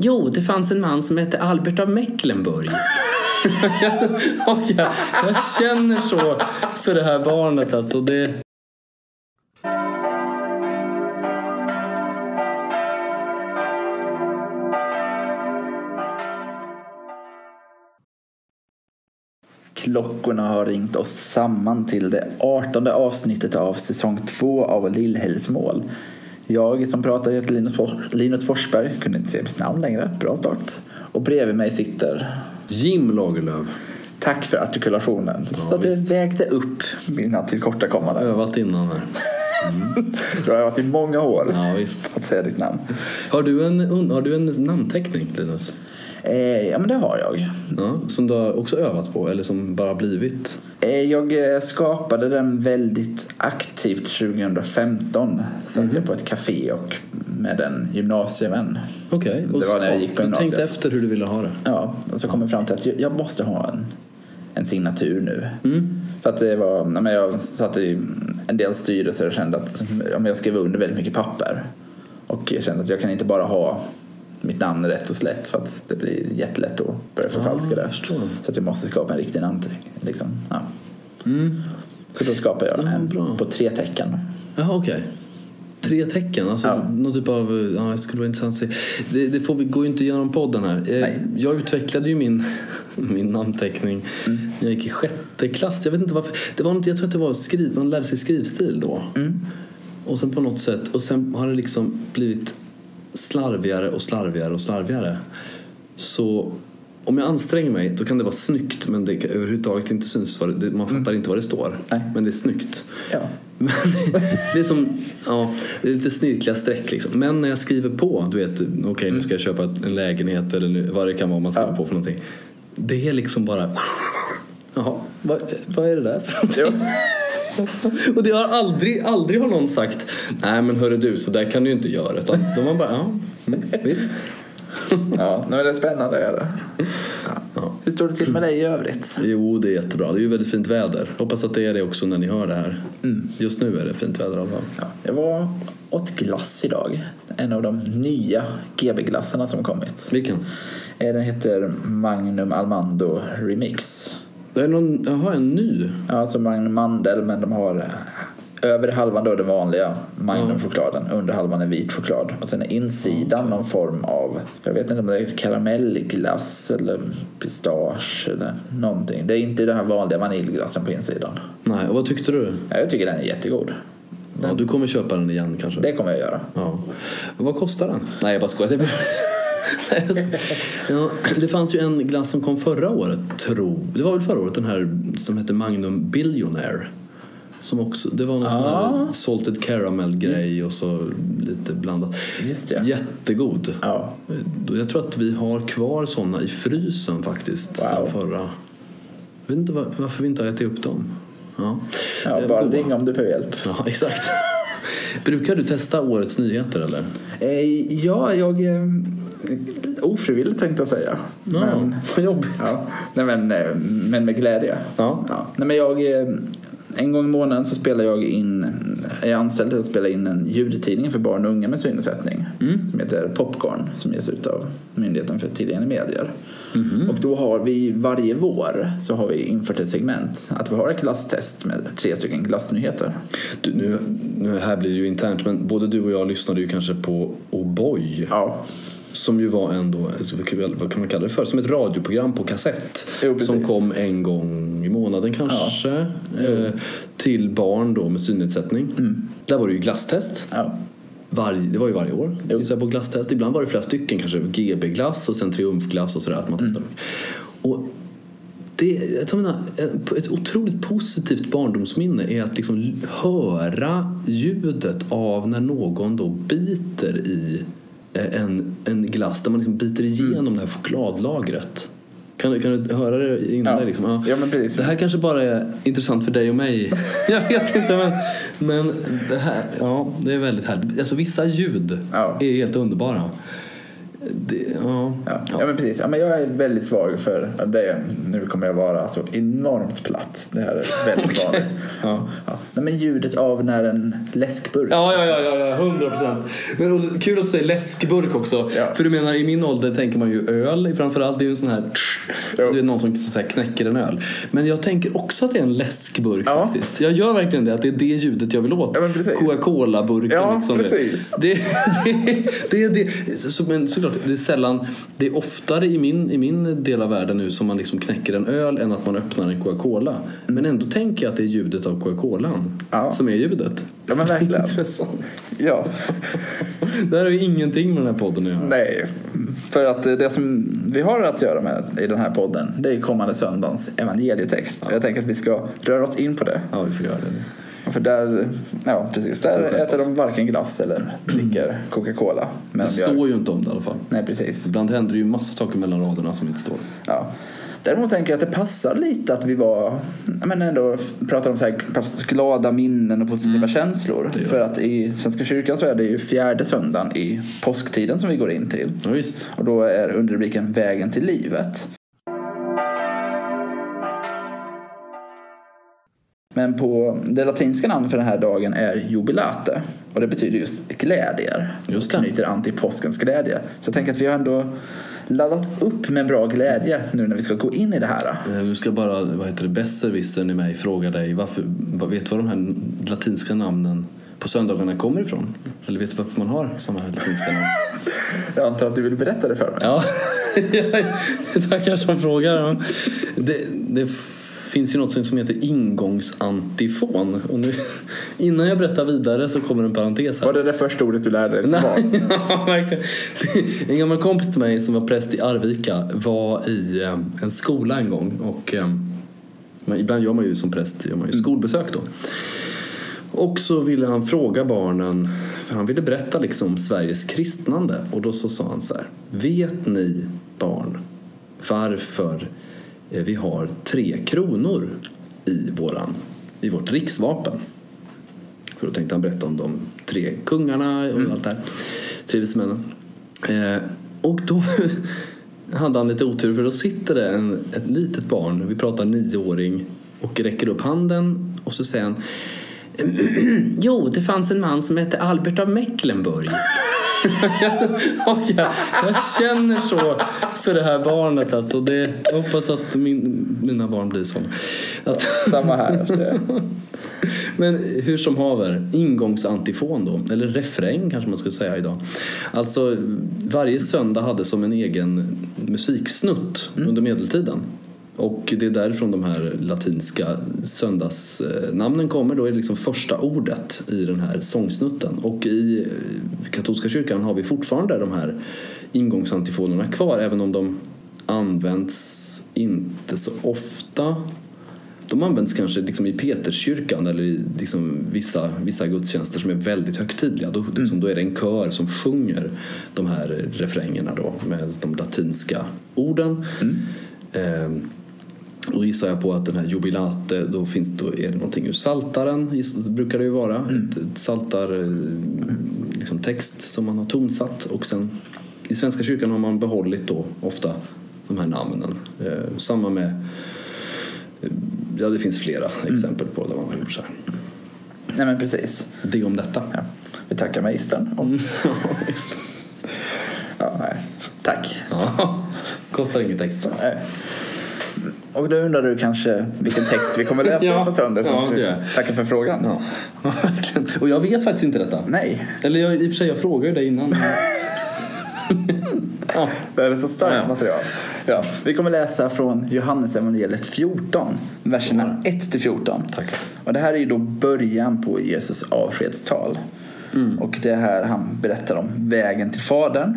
Jo, det fanns en man som hette Albert av Mecklenburg. jag känner så för det här barnet alltså. Det... Klockorna har ringt oss samman till det 18:e avsnittet av säsong 2 av Lillhälsmål. Jag som pratar heter Linus Forsberg, kunde inte se mitt namn längre, bra start. Och bredvid mig sitter... Jim Lagerlöf. Tack för artikulationen. Ja, så visst. Du vägde upp mina tillkortakommanden. Övat innan här. Mm. Du har övat i många år, ja, visst. Att säga ditt namn. Har du en namnteckning, Linus? Ja, men det har jag. Ja, som du har också övat på, eller som bara blivit? Jag skapade den väldigt aktivt 2015. Satt jag på ett café och med en gymnasievän. Okej, och jag tänkte efter hur du ville ha det. Ja, och så kom jag fram till att jag måste ha en signatur nu. Mm. För att det var, jag satt i en del styrelser och kände att jag skrev under väldigt mycket papper. Och jag kände att jag kan inte bara ha mitt namn rätt och slätt, för att det blir jättelätt att börja förfalska det. Så att jag måste skapa en riktig namn liksom. Ja. Mm. Så då skapar jag den på 3 tecken. Jaha, okej. 3 tecken, alltså någon typ av... Ja, det skulle vara intressant att se. Det får vi gå inte igenom podden här. Jag utvecklade ju min namnteckning när jag gick i 6:e klass. Jag vet inte varför. Det var något, jag tror att det var man lärde sig skrivstil då. Mm. Och sen på något sätt. Och sen har det liksom blivit... slarvigare. Så om jag anstränger mig, då kan det vara snyggt, men det överhuvudtaget inte syns man fattar inte vad det står. Nej. Men det är snyggt. Ja. Men det är som det är lite snirkliga streck liksom. Men när jag skriver på, du vet, okej, nu ska jag köpa en lägenhet eller nu, vad det kan vara man skriver på för någonting. Det är liksom bara jaha, vad är det där för någonting? Och det har aldrig har någon sagt nej men hörru du, så där kan du ju inte göra, utan de var bara visst. Ja, nu är det spännande är det. Ja. Hur står det till med dig i övrigt? Jo, det är jättebra, det är ju väldigt fint väder. Hoppas att det är det också när ni hör det här. Just nu är det fint väder alltså. Ja. Jag åt glass idag. En av de nya GB-glassarna som kommit. Vilken? Den heter Magnum Almando Remix. Det är en ny. Ja, alltså Magnum mandel, men de har över halvan då den vanliga Magnum-chokladen, under halvan är vit choklad. Och sen är insidan någon form av, jag vet inte om det är karamellglass eller pistage eller någonting. Det är inte den här vanliga vaniljglassen på insidan. Nej, och vad tyckte du? Ja, jag tycker den är jättegod. Ja, du kommer köpa den igen kanske? Det kommer jag göra. Ja. Och vad kostar den? Nej, jag bara skojar. Ja, det fanns ju en glass som kom förra året, det var väl förra året, den här som hette Magnum Billionaire, som också, det var någon sån här salted caramel grej och så lite blandat. Just det. Jättegod. Ja. Jag tror att vi har kvar såna i frysen faktiskt sen förra. Jag vet inte varför vi inte har ätit upp dem. Ja. Ja, bara ring om du får hjälp. Ja, exakt. Brukar du testa årets nyheter eller? Ja, jag ofrivilligt tänkte jag säga. Men vad jobbigt. Ja. Nej, men med glädje. Ja. Ja. Nej, men jag en gång i månaden så spelar jag är anställd till att spela in en ljudtidning för barn och unga med synnedsättning som heter Popcorn, som ges ut av Myndigheten för tillgängliga medier. Mm. Och då har vi varje vår så har vi infört ett segment att vi har ett klasstest med 3 stycken klassnyheter. Du, nu här blir det ju internt, men både du och jag lyssnade ju kanske på Oh Boy. Ja. Som ju var ändå, vad kan man kalla det för, som ett radioprogram på kassett. Jo, som kom en gång i månaden kanske till barn då med synnedsättning. Där var det ju glasstest. Ja. Det var ju varje år. Så på glasstest, ibland var det flera stycken, kanske GB-glass och sen triumfglass och sådär att man testade. Och ett otroligt positivt barndomsminne är att liksom höra ljudet av när någon då biter i en glass, där man liksom biter igenom det här chokladlagret. Kan du höra det innan det liksom? Ja. Ja, men precis. Det här kanske bara är intressant för dig och mig. Jag vet inte, men det här, det är väldigt härligt. Alltså vissa ljud är helt underbara. Ja, men precis. Ja, men jag är väldigt svag för det. Nu kommer jag vara så enormt platt. Det här är väldigt vanligt. Ja. Nej, men ljudet av när en läskburk. Ja, 100%. Men kul att du säger läskburk också. Ja. För du menar, i min ålder tänker man ju öl. Framförallt, det är ju en sån här... Det är någon som så här knäcker en öl. Men jag tänker också att det är en läskburk faktiskt. Jag gör verkligen det, att det är det ljudet jag vill åt. Ja, Coca-Cola-burken. Ja, liksom precis. Det är det. Så, men såklart, det är sällan... Det är oftare i min del av världen nu som man liksom knäcker en öl än att man öppnar en Coca-Cola. Men ändå tänker jag att det är ljudet av Coca-Colan som är ljudet. Ja, men verkligen. Det är intressant. Ja. Det här är ju ingenting med den här podden nu. Nej, för att det som vi har att göra med i den här podden, det är kommande söndagens evangelietext. Ja. Jag tänker att vi ska röra oss in på det. Ja, vi får göra det. För där, ja precis, där äter de varken glass eller dricker Coca-Cola. Men det står ju inte om det i alla fall. Nej, precis. Ibland händer det ju massa saker mellan raderna som inte står. Ja. Däremot tänker jag att det passar lite att vi var, men ändå pratar om så här glada minnen och positiva känslor. För att i Svenska kyrkan så är det ju fjärde söndagen i påsktiden som vi går in till. Ja, visst. Och då är underrubriken Vägen till livet. Men på det latinska namnet för den här dagen är jubilate. Och det betyder just glädjer. Just det. Och knyter an till påskens glädje. Så jag tänker att vi har ändå laddat upp med en bra glädje nu när vi ska gå in i det här. Nu ska bara, besserwissern i mig fråga dig. Vet du var de här latinska namnen på söndagarna kommer ifrån? Eller vet du varför man har sådana här latinska namn? Jag antar att du vill berätta det för mig. Ja, tackar som frågar. Det finns ju något som heter ingångsantifon. Och nu, innan jag berättar vidare så kommer en parentes här. Var det första ordet du lärde dig som barn? Ja, verkligen. En gammal kompis till mig som var präst i Arvika var i en skola en gång. Och ibland gör man ju som präst skolbesök då. Och så ville han fråga barnen, för han ville berätta liksom Sveriges kristnande. Och då så sa han så här: vet ni barn varför vi har 3 kronor i vårt riksvapen? För då tänkte han berätta om de 3 kungarna och allt det här. 3 vismännen. Och då hade han lite otur, för då sitter det ett litet barn, vi pratar 9-åring, och räcker upp handen och så säger han: jo, det fanns en man som hette Albert av Mecklenburg. Jag känner så för det här barnet alltså. Jag hoppas att mina barn blir så. Samma här. Men hur som haver, ingångsantifon då, eller refräng kanske man skulle säga idag. Alltså varje söndag hade som en egen musiksnutt under medeltiden. Och det är därifrån de här latinska söndagsnamnen kommer. Då är det liksom första ordet i den här sångsnutten. Och i katolska kyrkan har vi fortfarande de här ingångsantifonerna kvar. Även om de används inte så ofta. De används kanske liksom i Peterskyrkan eller i liksom vissa gudstjänster som är väldigt högtidliga. Då är det en kör som sjunger de här refrängerna då, med de latinska orden. Och då gissar jag på att den här jubilate, då är det någonting ur Saltaren, brukar det ju vara. Ett saltar liksom text som man har tonsatt. Och sen i Svenska kyrkan har man behållit då ofta de här namnen. Samma med, ja, det finns flera exempel på det man har gjort så här. Nej, men precis. Det om detta. Ja. Vi tackar magistern. Tack. Ja, kostar inget extra. Nej. Och då undrar du kanske vilken text vi kommer läsa på söndag. Tackar för frågan. Ja. Och jag vet faktiskt inte detta. Nej. Eller i och för sig, jag frågade ju dig innan. Det är så starkt material. Ja. Vi kommer läsa från Johannes evangeliet 14, verserna 1-14. Tack. Och det här är ju då början på Jesus avskedstal. Och det är här han berättar om vägen till Fadern.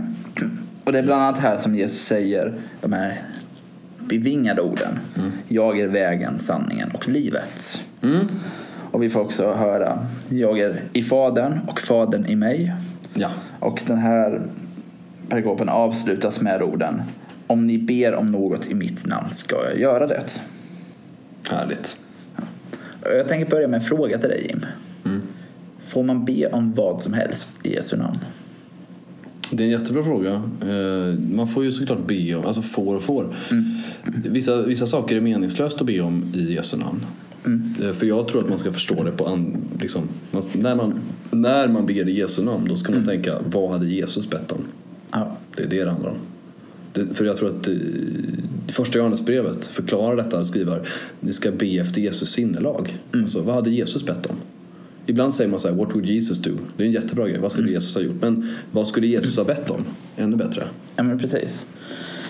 Och det är bland annat här som Jesus säger de här bevingade orden. Jag är vägen, sanningen och livet. Och vi får också höra: jag är i Fadern och Fadern i mig. Ja. Och den här paragrafen avslutas med orden: om ni ber om något i mitt namn ska jag göra det. Härligt. Jag tänker börja med en fråga till dig, Jim. Får man be om vad som helst i Jesu namn? Det är en jättebra fråga. Man får ju såklart be om, alltså får. Vissa saker är meningslöst att be om i Jesu namn. För jag tror att man ska förstå det på liksom, när man ber i Jesu namn, då ska man tänka, vad hade Jesus bett om? Ja. Det är det handlar om. För jag tror att första Johannes brevet förklarar detta och skriver, ni ska be efter Jesus sinnelag. Alltså, vad hade Jesus bett om? Ibland säger man så här, what would Jesus do? Det är en jättebra grej, vad skulle Jesus ha gjort? Men vad skulle Jesus ha bett om? Ännu bättre. Ja, men precis.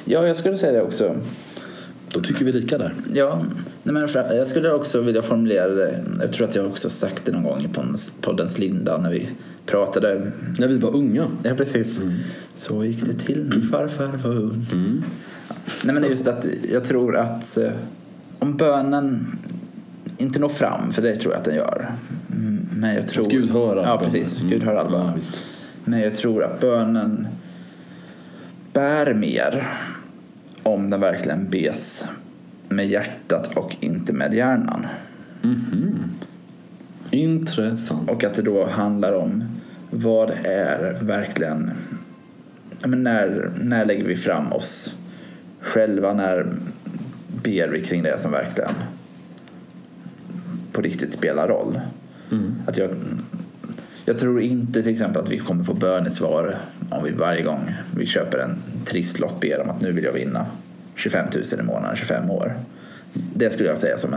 Ja, jag skulle säga det också. Då tycker vi lika där. Ja, men jag skulle också vilja formulera det. Jag tror att jag också sagt det någon gång på poddens linda när vi pratade. När vi var unga. Ja, precis. Så gick det till när farfar var ung. Nej, men det är just att jag tror att om bönen inte når fram, för det tror jag att den gör. Men jag tror... Gud hör all bönen. Ja, precis. Gud hör all bönen. Ja, men jag tror att bönen bär mer om den verkligen bes med hjärtat och inte med hjärnan. Intressant. Och att det då handlar om vad är verkligen... Ja, men när lägger vi fram oss själva? När ber vi kring det som verkligen på riktigt spelar roll? Att jag tror inte till exempel att vi kommer få bönesvar om vi varje gång vi köper en tristlott ber om att nu vill jag vinna 25 000 i månaden, 25 år. Det skulle jag säga som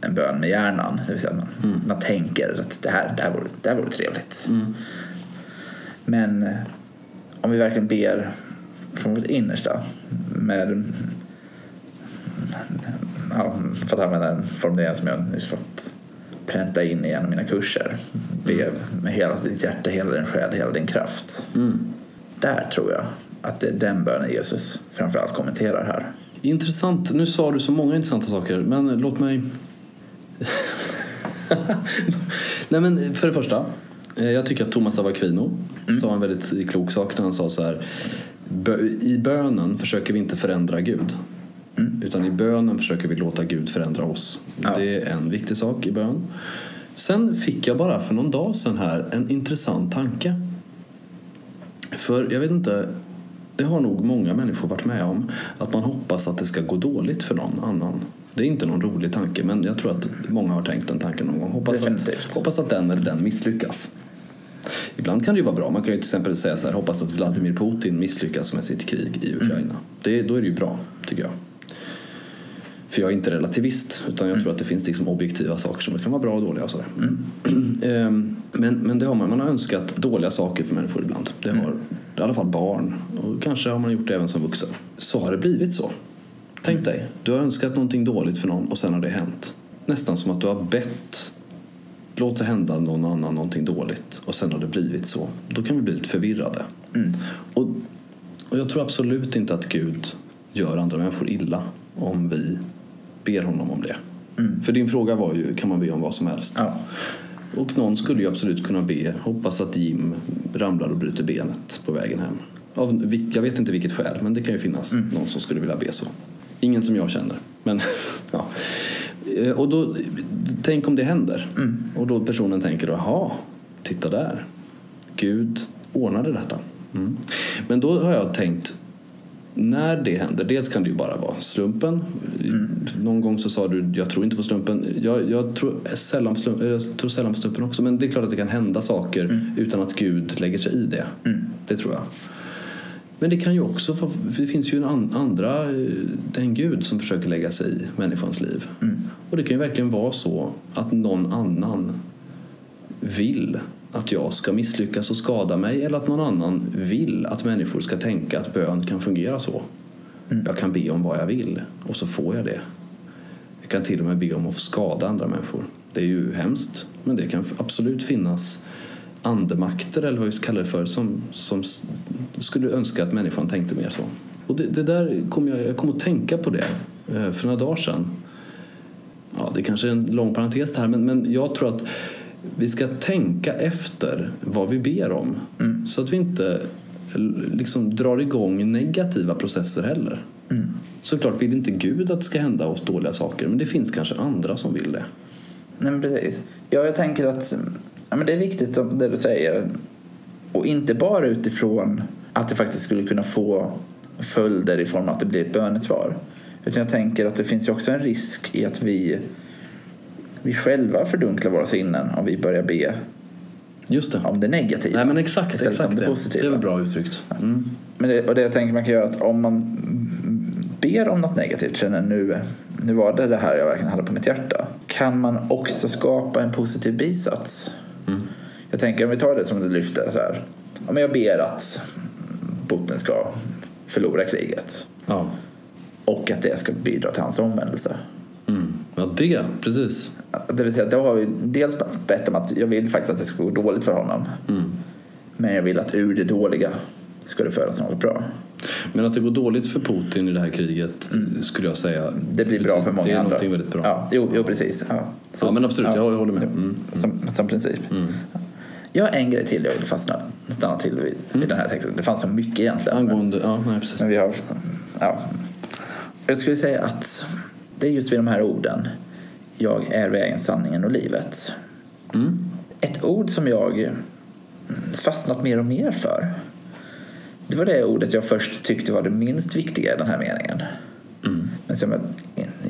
en bön med hjärnan. Det vill säga att man tänker att det här vore trevligt. Men om vi verkligen ber från vårt innersta med, ja, för att använda en formulering som jag nyss fått pränta in i en av mina kurser, be med hela ditt hjärta, hela din själ, hela din kraft. Där tror jag att det är den bönen Jesus framförallt kommenterar här. Intressant, nu sa du så många intressanta saker, men låt mig nej, men för det första, jag tycker att Thomas av Aquino sa en väldigt klok sak när han sa så här: i bönen försöker vi inte förändra Gud, utan i bönen försöker vi låta Gud förändra oss. Ja. Det är en viktig sak i bön. Sen fick jag bara för någon dag sedan här en intressant tanke. För jag vet inte, det har nog många människor varit med om, att man hoppas att det ska gå dåligt för någon annan. Det är inte någon rolig tanke, men jag tror att många har tänkt den tanken någon gång. Hoppas att den eller den misslyckas. Ibland kan det ju vara bra. Man kan ju till exempel säga så här: hoppas att Vladimir Putin misslyckas med sitt krig i Ukraina. Då är det ju bra, tycker jag. För jag är inte relativist, utan jag tror att det finns liksom objektiva saker som kan vara bra och dåliga och sådär. Men det har man har önskat dåliga saker för människor ibland. Det har i alla fall barn, och kanske har man gjort det även som vuxen. Så har det blivit så. Tänk dig, du har önskat någonting dåligt för någon och sen har det hänt. Nästan som att du har bett, låt det hända någon annan någonting dåligt, och sen har det blivit så. Då kan vi bli lite förvirrade. Och jag tror absolut inte att Gud gör andra människor illa om vi ber honom om det. För din fråga var ju, kan man be om vad som helst? Ja. Och någon skulle ju absolut kunna be, hoppas att Jim ramlar och bryter benet på vägen hem. Jag vet inte vilket skäl, men det kan ju finnas någon som skulle vilja be så. Ingen som jag känner, men ja. Och då, tänk om det händer. Och då personen tänker då, aha, titta där, Gud ordnade detta. Men då har jag tänkt, när det händer, dels kan det ju bara vara slumpen. Någon gång så sa du, jag tror inte på slumpen. Jag tror sällan på slumpen också. Men det är klart att det kan hända saker utan att Gud lägger sig i det. Det tror jag. Men det kan ju också, för det finns ju en andra än Gud som försöker lägga sig i människans liv. Och det kan ju verkligen vara så att någon annan vill att jag ska misslyckas och skada mig, eller att någon annan vill att människor ska tänka att bön kan fungera så. Jag kan be om vad jag vill och så får jag det. Jag kan till och med be om att få skada andra människor. Det är ju hemskt, men det kan absolut finnas andemakter, eller vad vi kallar det för, som skulle önska att människan tänkte mer så. Och det där kom jag att tänka på det för några dagar sedan. Ja, det kanske är en lång parentes här, men jag tror att vi ska tänka efter vad vi ber om. Så att vi inte liksom drar igång negativa processer heller. Såklart vill inte Gud att det ska hända oss dåliga saker, men det finns kanske andra som vill det. Nej, men precis. Ja, jag tänker att, ja, men det är viktigt det du säger. Och inte bara utifrån att det faktiskt skulle kunna få följder i form av att det blir ett bönesvar. Utan jag tänker att det finns ju också en risk i att vi själva fördunklar våra sinnen om vi börjar be. Just det. Om det negativa. Nej, men exakt om det positiva. Det är väl bra uttryckt. Mm. Men det jag tänker man kan göra att om man ber om något negativt, känner nu var det här jag verkligen hade på mitt hjärta, kan man också skapa en positiv bisats. Mm. Jag tänker om vi tar det som du lyfter så här. Om jag ber att Putin ska förlora kriget. Ja. Och att det ska bidra till hans omvändelse. Mm. Ja, det, precis. Det vill säga, då har vi dels bett om att jag vill faktiskt att det ska gå dåligt för honom. Mm. Men jag vill att ur det dåliga ska det föras något bra. Men att det går dåligt för Putin i det här kriget, skulle jag säga, det blir bra för många andra. Det är någonting väldigt bra. Ja, jo precis. Ja, så, ja men absolut, ja, jag håller med. Mm. Som princip. Mm. Jag har en grej till jag vill stanna till vid den här texten. Det fanns så mycket egentligen. Angående, nej, precis. Men vi har, jag skulle säga att det är just vid de här orden: jag är vägen, sanningen och livet. Mm. Ett ord som jag fastnat mer och mer för, det var det ordet jag först tyckte var det minst viktiga i den här meningen. Mm. Men som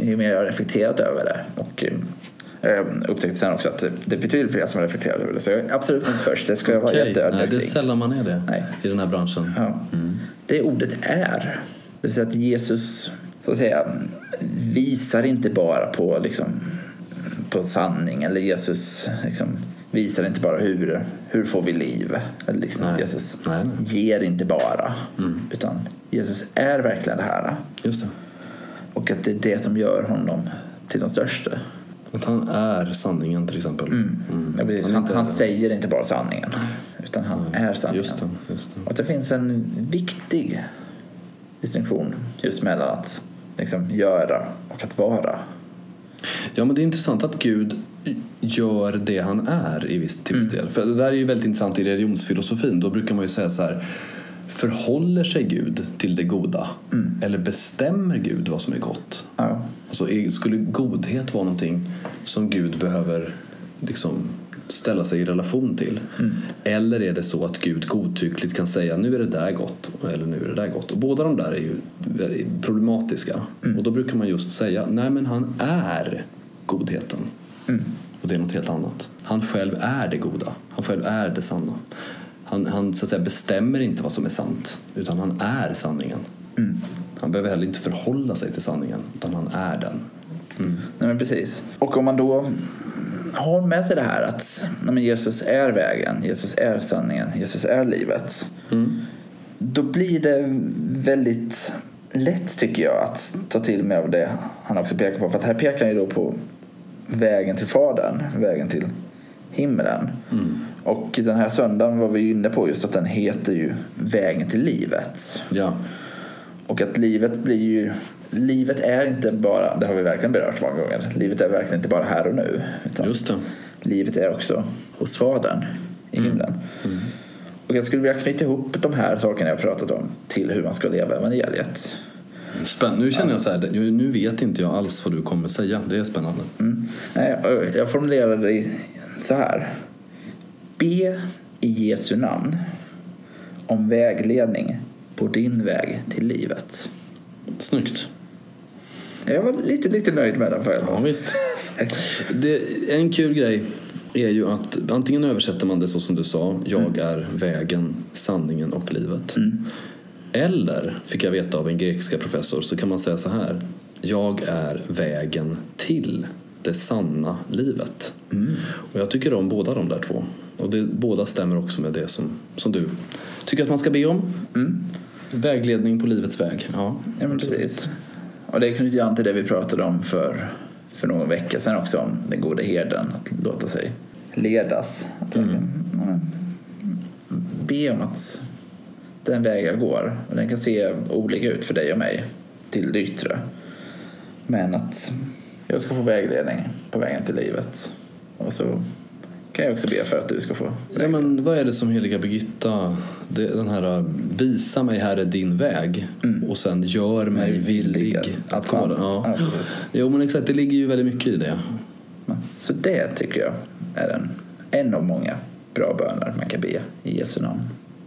ju mer jag har reflekterat över det, och jag upptäckte sen också att det betyder fler som har reflekterat över det, så jag är absolut inte först. Det ska jag vara jätteödmjuk. Nej, det är sällan man är det. Nej. I den här branschen. Ja. Mm. Det är ordet är. Det vill säga att Jesus, så att säga, visar inte bara på, liksom, på sanning, eller Jesus liksom visar inte bara hur får vi liv, eller liksom, nej, Jesus ger inte bara, utan Jesus är verkligen det här. Just det. Och att det är det som gör honom till den största. Att han är sanningen till exempel. Han säger inte bara sanningen, utan han är sanningen. Just det. Och att det finns en viktig distinktion just mellan att liksom göra och att vara. Ja, men det är intressant att Gud gör det han är i viss del. För det där är ju väldigt intressant i religionsfilosofin. Då brukar man ju säga så här: förhåller sig Gud till det goda? Eller bestämmer Gud vad som är gott? Ja. Alltså, skulle godhet vara någonting som Gud behöver liksom ställa sig i relation till? Eller är det så att Gud godtyckligt kan säga nu är det där gott, eller nu är det där gott? Och båda de där är ju problematiska. Och då brukar man just säga nej, men han är godheten. Och det är något helt annat. Han själv är det goda. Han själv är det sanna. Han så att säga bestämmer inte vad som är sant, utan han är sanningen. Han behöver heller inte förhålla sig till sanningen, utan han är den. Nej, men precis. Och om man då har med sig det här att nej, men Jesus är vägen, Jesus är sanningen, Jesus är livet, då blir det väldigt lätt, tycker jag, att ta till mig av det han också pekar på. För att här pekar han ju då på vägen till Fadern, vägen till himmelen. Och den här söndagen var vi ju inne på just att den heter ju vägen till livet. Ja. Och att livet är inte bara, det har vi verkligen berört många gånger, livet är verkligen inte bara här och nu, utan just det. Livet är också hos Fadern i himlen. Och jag skulle vilja knyta ihop de här sakerna jag pratat om till hur man ska leva evangeliet. Spännande. Nu känner jag så här, nu vet inte jag alls vad du kommer säga. Det är spännande. Nej, jag formulerade det så här: be i Jesu namn om vägledning på din väg till livet. Snyggt. Jag var lite nöjd med den förut. Ja, visst. En kul grej är ju att antingen översätter man det så som du sa, jag är vägen, sanningen och livet. Eller, fick jag veta av en grekiska professor, så kan man säga så här: jag är vägen till det sanna livet. Och jag tycker om båda de där två. Och det, båda stämmer också med det som du tycker att man ska be om. Vägledning på livets väg. Ja men precis. Och det kunde jag inte, det vi pratade om för någon vecka sedan också, om den goda herden, att låta sig ledas. Be om att den väg jag går, och den kan se olika ut för dig och mig till det yttre, men att jag ska få vägledning på vägen till livet. Och så kan jag också be för att du ska få. Ja, men vad är det som heliga Birgitta, den här visa mig här är din väg, och sen gör mig villig att gå den. Ja. Jo, men exakt, det ligger ju väldigt mycket i det. Så det tycker jag är en av många bra böner man kan be i Jesu namn.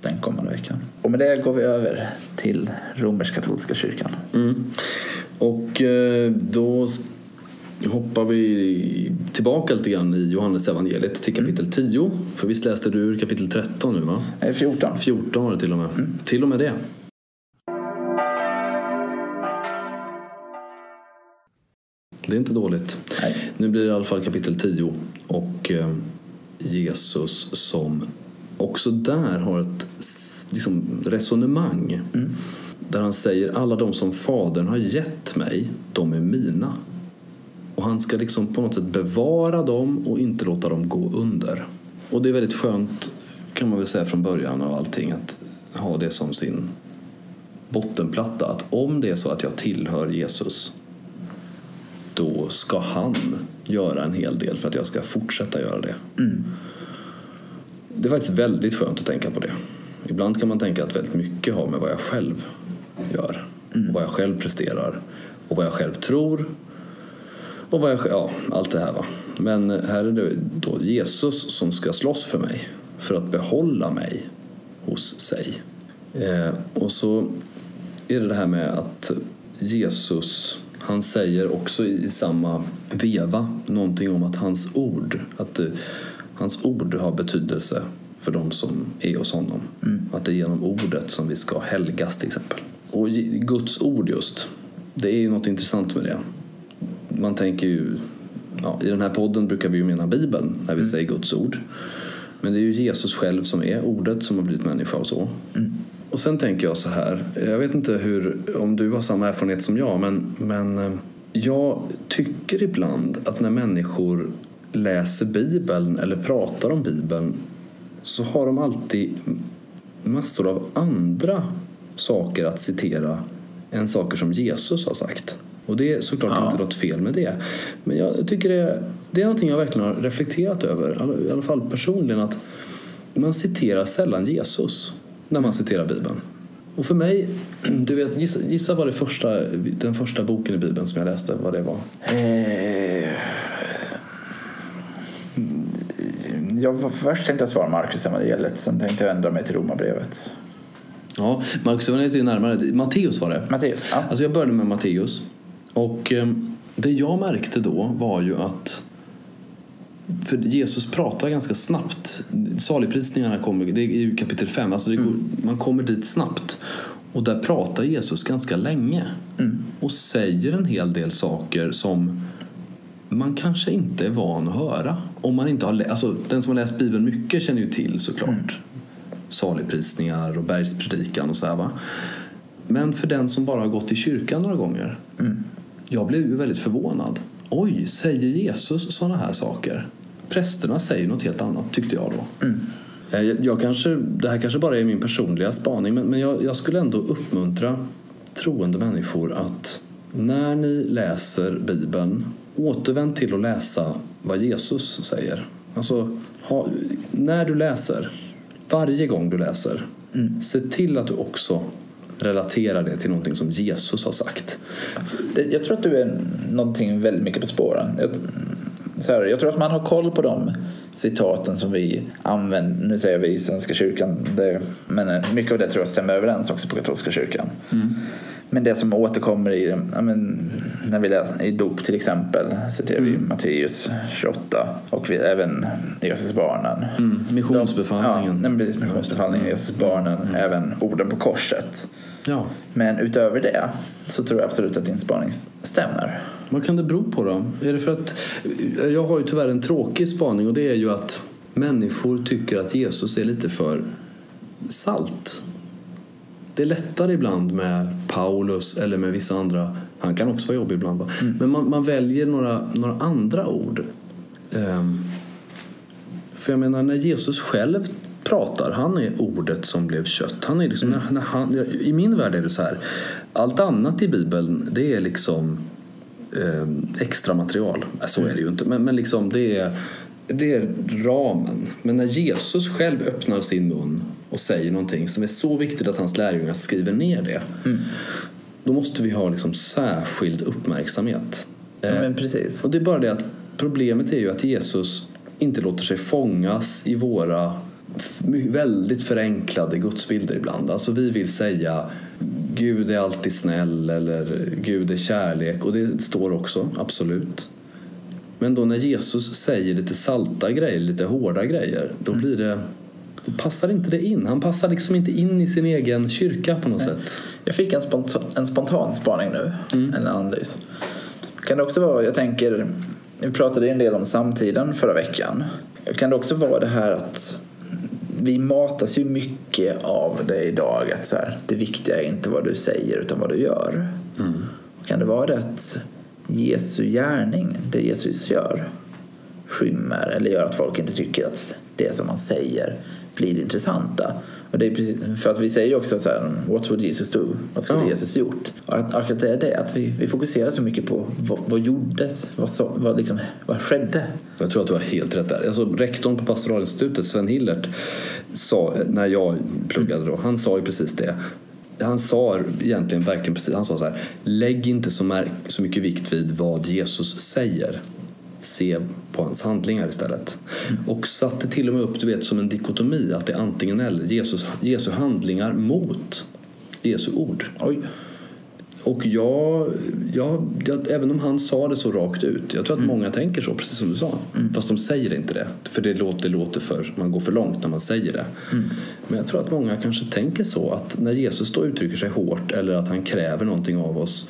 den kommande veckan. Och med det går vi över till romersk-katolska kyrkan. Mm. Och då hoppar vi tillbaka lite grann i Johannes evangeliet till kapitel 10. För visst läste du ur kapitel 13 nu, va? Nej, 14. 14 det till och med. Mm. Till och med det. Det är inte dåligt. Nej. Nu blir det i alla fall kapitel 10 och Jesus som också där har ett liksom resonemang där han säger alla de som fadern har gett mig, de är mina. Och han ska liksom på något sätt bevara dem och inte låta dem gå under. Och det är väldigt skönt, kan man väl säga från början av allting, att ha det som sin bottenplatta. Att om det är så att jag tillhör Jesus, då ska han göra en hel del för att jag ska fortsätta göra det. Mm. Det är faktiskt väldigt skönt att tänka på det. Ibland kan man tänka att väldigt mycket har med vad jag själv gör. Och vad jag själv presterar. Och vad jag själv tror. Och vad jag, ja, allt det här, va. Men här är det då Jesus som ska slåss för mig. För att behålla mig hos sig. Och så är det det här med att Jesus... Han säger också i samma veva någonting om att hans ord har betydelse för de som är hos honom. Att det är genom ordet som vi ska helgas, till exempel. Och Guds ord just, det är ju något intressant med det. Man tänker ju, ja, i den här podden brukar vi ju mena Bibeln när vi säger Guds ord. Men det är ju Jesus själv som är ordet som har blivit människa och så. Och sen tänker jag så här, jag vet inte om du har samma erfarenhet som jag, men jag tycker ibland att när människor läser Bibeln eller pratar om Bibeln, så har de alltid massor av andra saker att citera än saker som Jesus har sagt. Och det är såklart inte något fel med det. Men jag tycker det är någonting jag verkligen har reflekterat över, i alla fall personligen, att man citerar sällan Jesus när man citerar Bibeln. Och för mig, du vet, gissa vad den första boken i Bibeln som jag läste, vad det var. Först tänkte jag svara Markus evangeliet, sen tänkte jag ändra mig till romabrevet. Ja, Markus evangeliet är närmare. Matteus var det. Matteus, ja. Alltså jag började med Matteus. Och det jag märkte då var ju att, för Jesus pratar ganska snabbt. Saligprisningarna kommer, det är ju kapitel 5, alltså det går, man kommer dit snabbt. Och där pratar Jesus ganska länge. Och säger en hel del saker som man kanske inte är van att höra. Om man inte har alltså, den som har läst Bibeln mycket känner ju till, såklart. Saligprisningar och bergspredikan och så här, va. Men för den som bara har gått i kyrkan några gånger. Jag blev ju väldigt förvånad. Oj, säger Jesus sådana här saker? Prästerna säger något helt annat, tyckte jag då. Jag kanske, det här kanske bara är min personliga spaning, men jag skulle ändå uppmuntra troende människor att när ni läser Bibeln, återvänd till att läsa vad Jesus säger. Alltså, när du läser, varje gång du läser, se till att du också relatera det till någonting som Jesus har sagt. Jag tror att du är någonting väldigt mycket på spåren. Jag tror att man har koll på de citaten som vi använder. Nu säger vi i Svenska kyrkan det, men mycket av det tror jag stämmer överens också på katolska kyrkan. Men det som återkommer i, ja, men, när vi läser i dop till exempel, citerar vi Matteus 28 och vi, även Jesus barnen. Missionsbefallningen. Ja, precis, missionsbefallningen, Jesus barnen, även orden på korset. Ja. Men utöver det så tror jag absolut att din spaning stämmer. Vad kan det bero på då? Är det för att, jag har ju tyvärr en tråkig spaning, och det är ju att människor tycker att Jesus är lite för salt. Det är lättare ibland med Paulus eller med vissa andra. Han kan också vara jobbig ibland. Men man väljer några andra ord. För jag menar, när Jesus själv pratar, han är ordet som blev kött. Han är liksom, när han, i min värld är det så här. Allt annat i Bibeln, det är liksom extra material. Så är det ju inte. Men liksom, det är ramen. Men när Jesus själv öppnar sin mun och säger någonting som är så viktigt att hans lärjungar skriver ner det, då måste vi ha liksom särskild uppmärksamhet. Ja, men precis. Och det är bara det att problemet är ju att Jesus inte låter sig fångas i våra väldigt förenklade gudsbilder ibland. Alltså vi vill säga Gud är alltid snäll eller Gud är kärlek, och det står också, absolut. Men då när Jesus säger lite salta grejer, lite hårda grejer, då blir det, då passar inte det in. Han passar liksom inte in i sin egen kyrka på något sätt. Jag fick en spontan spaning nu, en analys. Kan det också vara, jag tänker, vi pratade en del om samtiden förra veckan. Kan det också vara det här att vi matas ju mycket av det idag, att så här, det viktiga är inte vad du säger utan vad du gör. Kan det vara det att Jesu gärning, det Jesus gör, skymmer eller gör att folk inte tycker att det som man säger blir intressanta? Och det är precis, för att vi säger ju också så här, what would Jesus do? Vad skulle Jesus gjort? Att det är det, att vi fokuserar så mycket på vad gjordes, vad skedde. Jag tror att du har helt rätt där. Alltså, rektorn på pastoralinstitutet, Sven Hillert, sa, när jag pluggade då, han sa ju precis det. Han sa egentligen verkligen precis, han sa så här: lägg inte så mycket vikt vid vad Jesus säger. Se på hans handlingar istället. Och satte till och med upp, du vet, som en dikotomi, att det är antingen eller, Jesu handlingar mot Jesu ord. Oj. Och jag, även om han sa det så rakt ut, jag tror att många tänker så, precis som du sa, fast de säger inte det, för det låter för, man går för långt när man säger det. Men jag tror att många kanske tänker så, att när Jesus då uttrycker sig hårt eller att han kräver någonting av oss,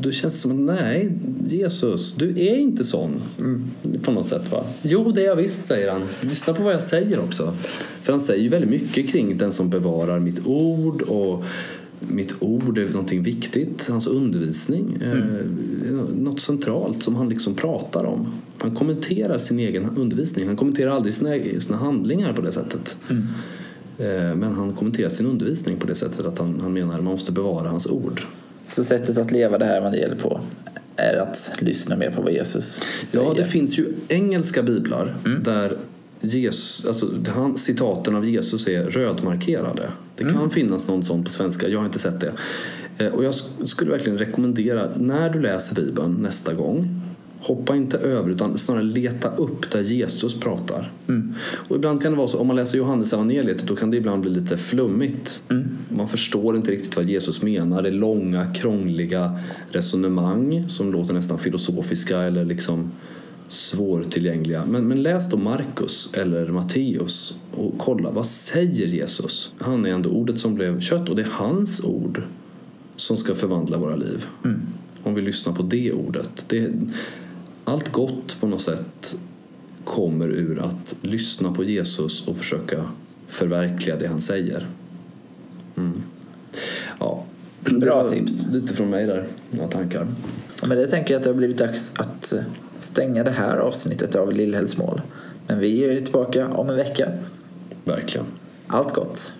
då känns det som att nej, Jesus, du är inte sån på något sätt, va? Jo, det är jag visst, säger han. Lyssna på vad jag säger också. För han säger ju väldigt mycket kring den som bevarar mitt ord, och mitt ord är någonting viktigt. Hans undervisning något centralt som han liksom pratar om. Han kommenterar sin egen undervisning. Han kommenterar aldrig sina handlingar på det sättet. Men han kommenterar sin undervisning på det sättet att han menar att man måste bevara hans ord. Så sättet att leva det här man gäller på är att lyssna mer på vad Jesus säger. Ja, det finns ju engelska biblar där Jesus, alltså, citaten av Jesus är rödmarkerade. Det kan finnas någon sån på svenska, jag har inte sett det. Och jag skulle verkligen rekommendera, när du läser Bibeln nästa gång, hoppa inte över utan snarare leta upp där Jesus pratar. Och ibland kan det vara så, om man läser Johannes evangeliet, då kan det ibland bli lite flummigt. Man förstår inte riktigt vad Jesus menar. Det är långa, krångliga resonemang som låter nästan filosofiska eller liksom svårtillgängliga. Men läs då Markus eller Matteus och kolla, vad säger Jesus? Han är ändå ordet som blev kött, och det är hans ord som ska förvandla våra liv. Om vi lyssnar på det ordet, allt gott på något sätt kommer ur att lyssna på Jesus och försöka förverkliga det han säger. Ja, bra tips. Lite från mig där, några tankar. Men det tänker jag att det har blivit dags att stänga det här avsnittet av Lillhälsmål. Men vi är tillbaka om en vecka. Verkligen. Allt gott.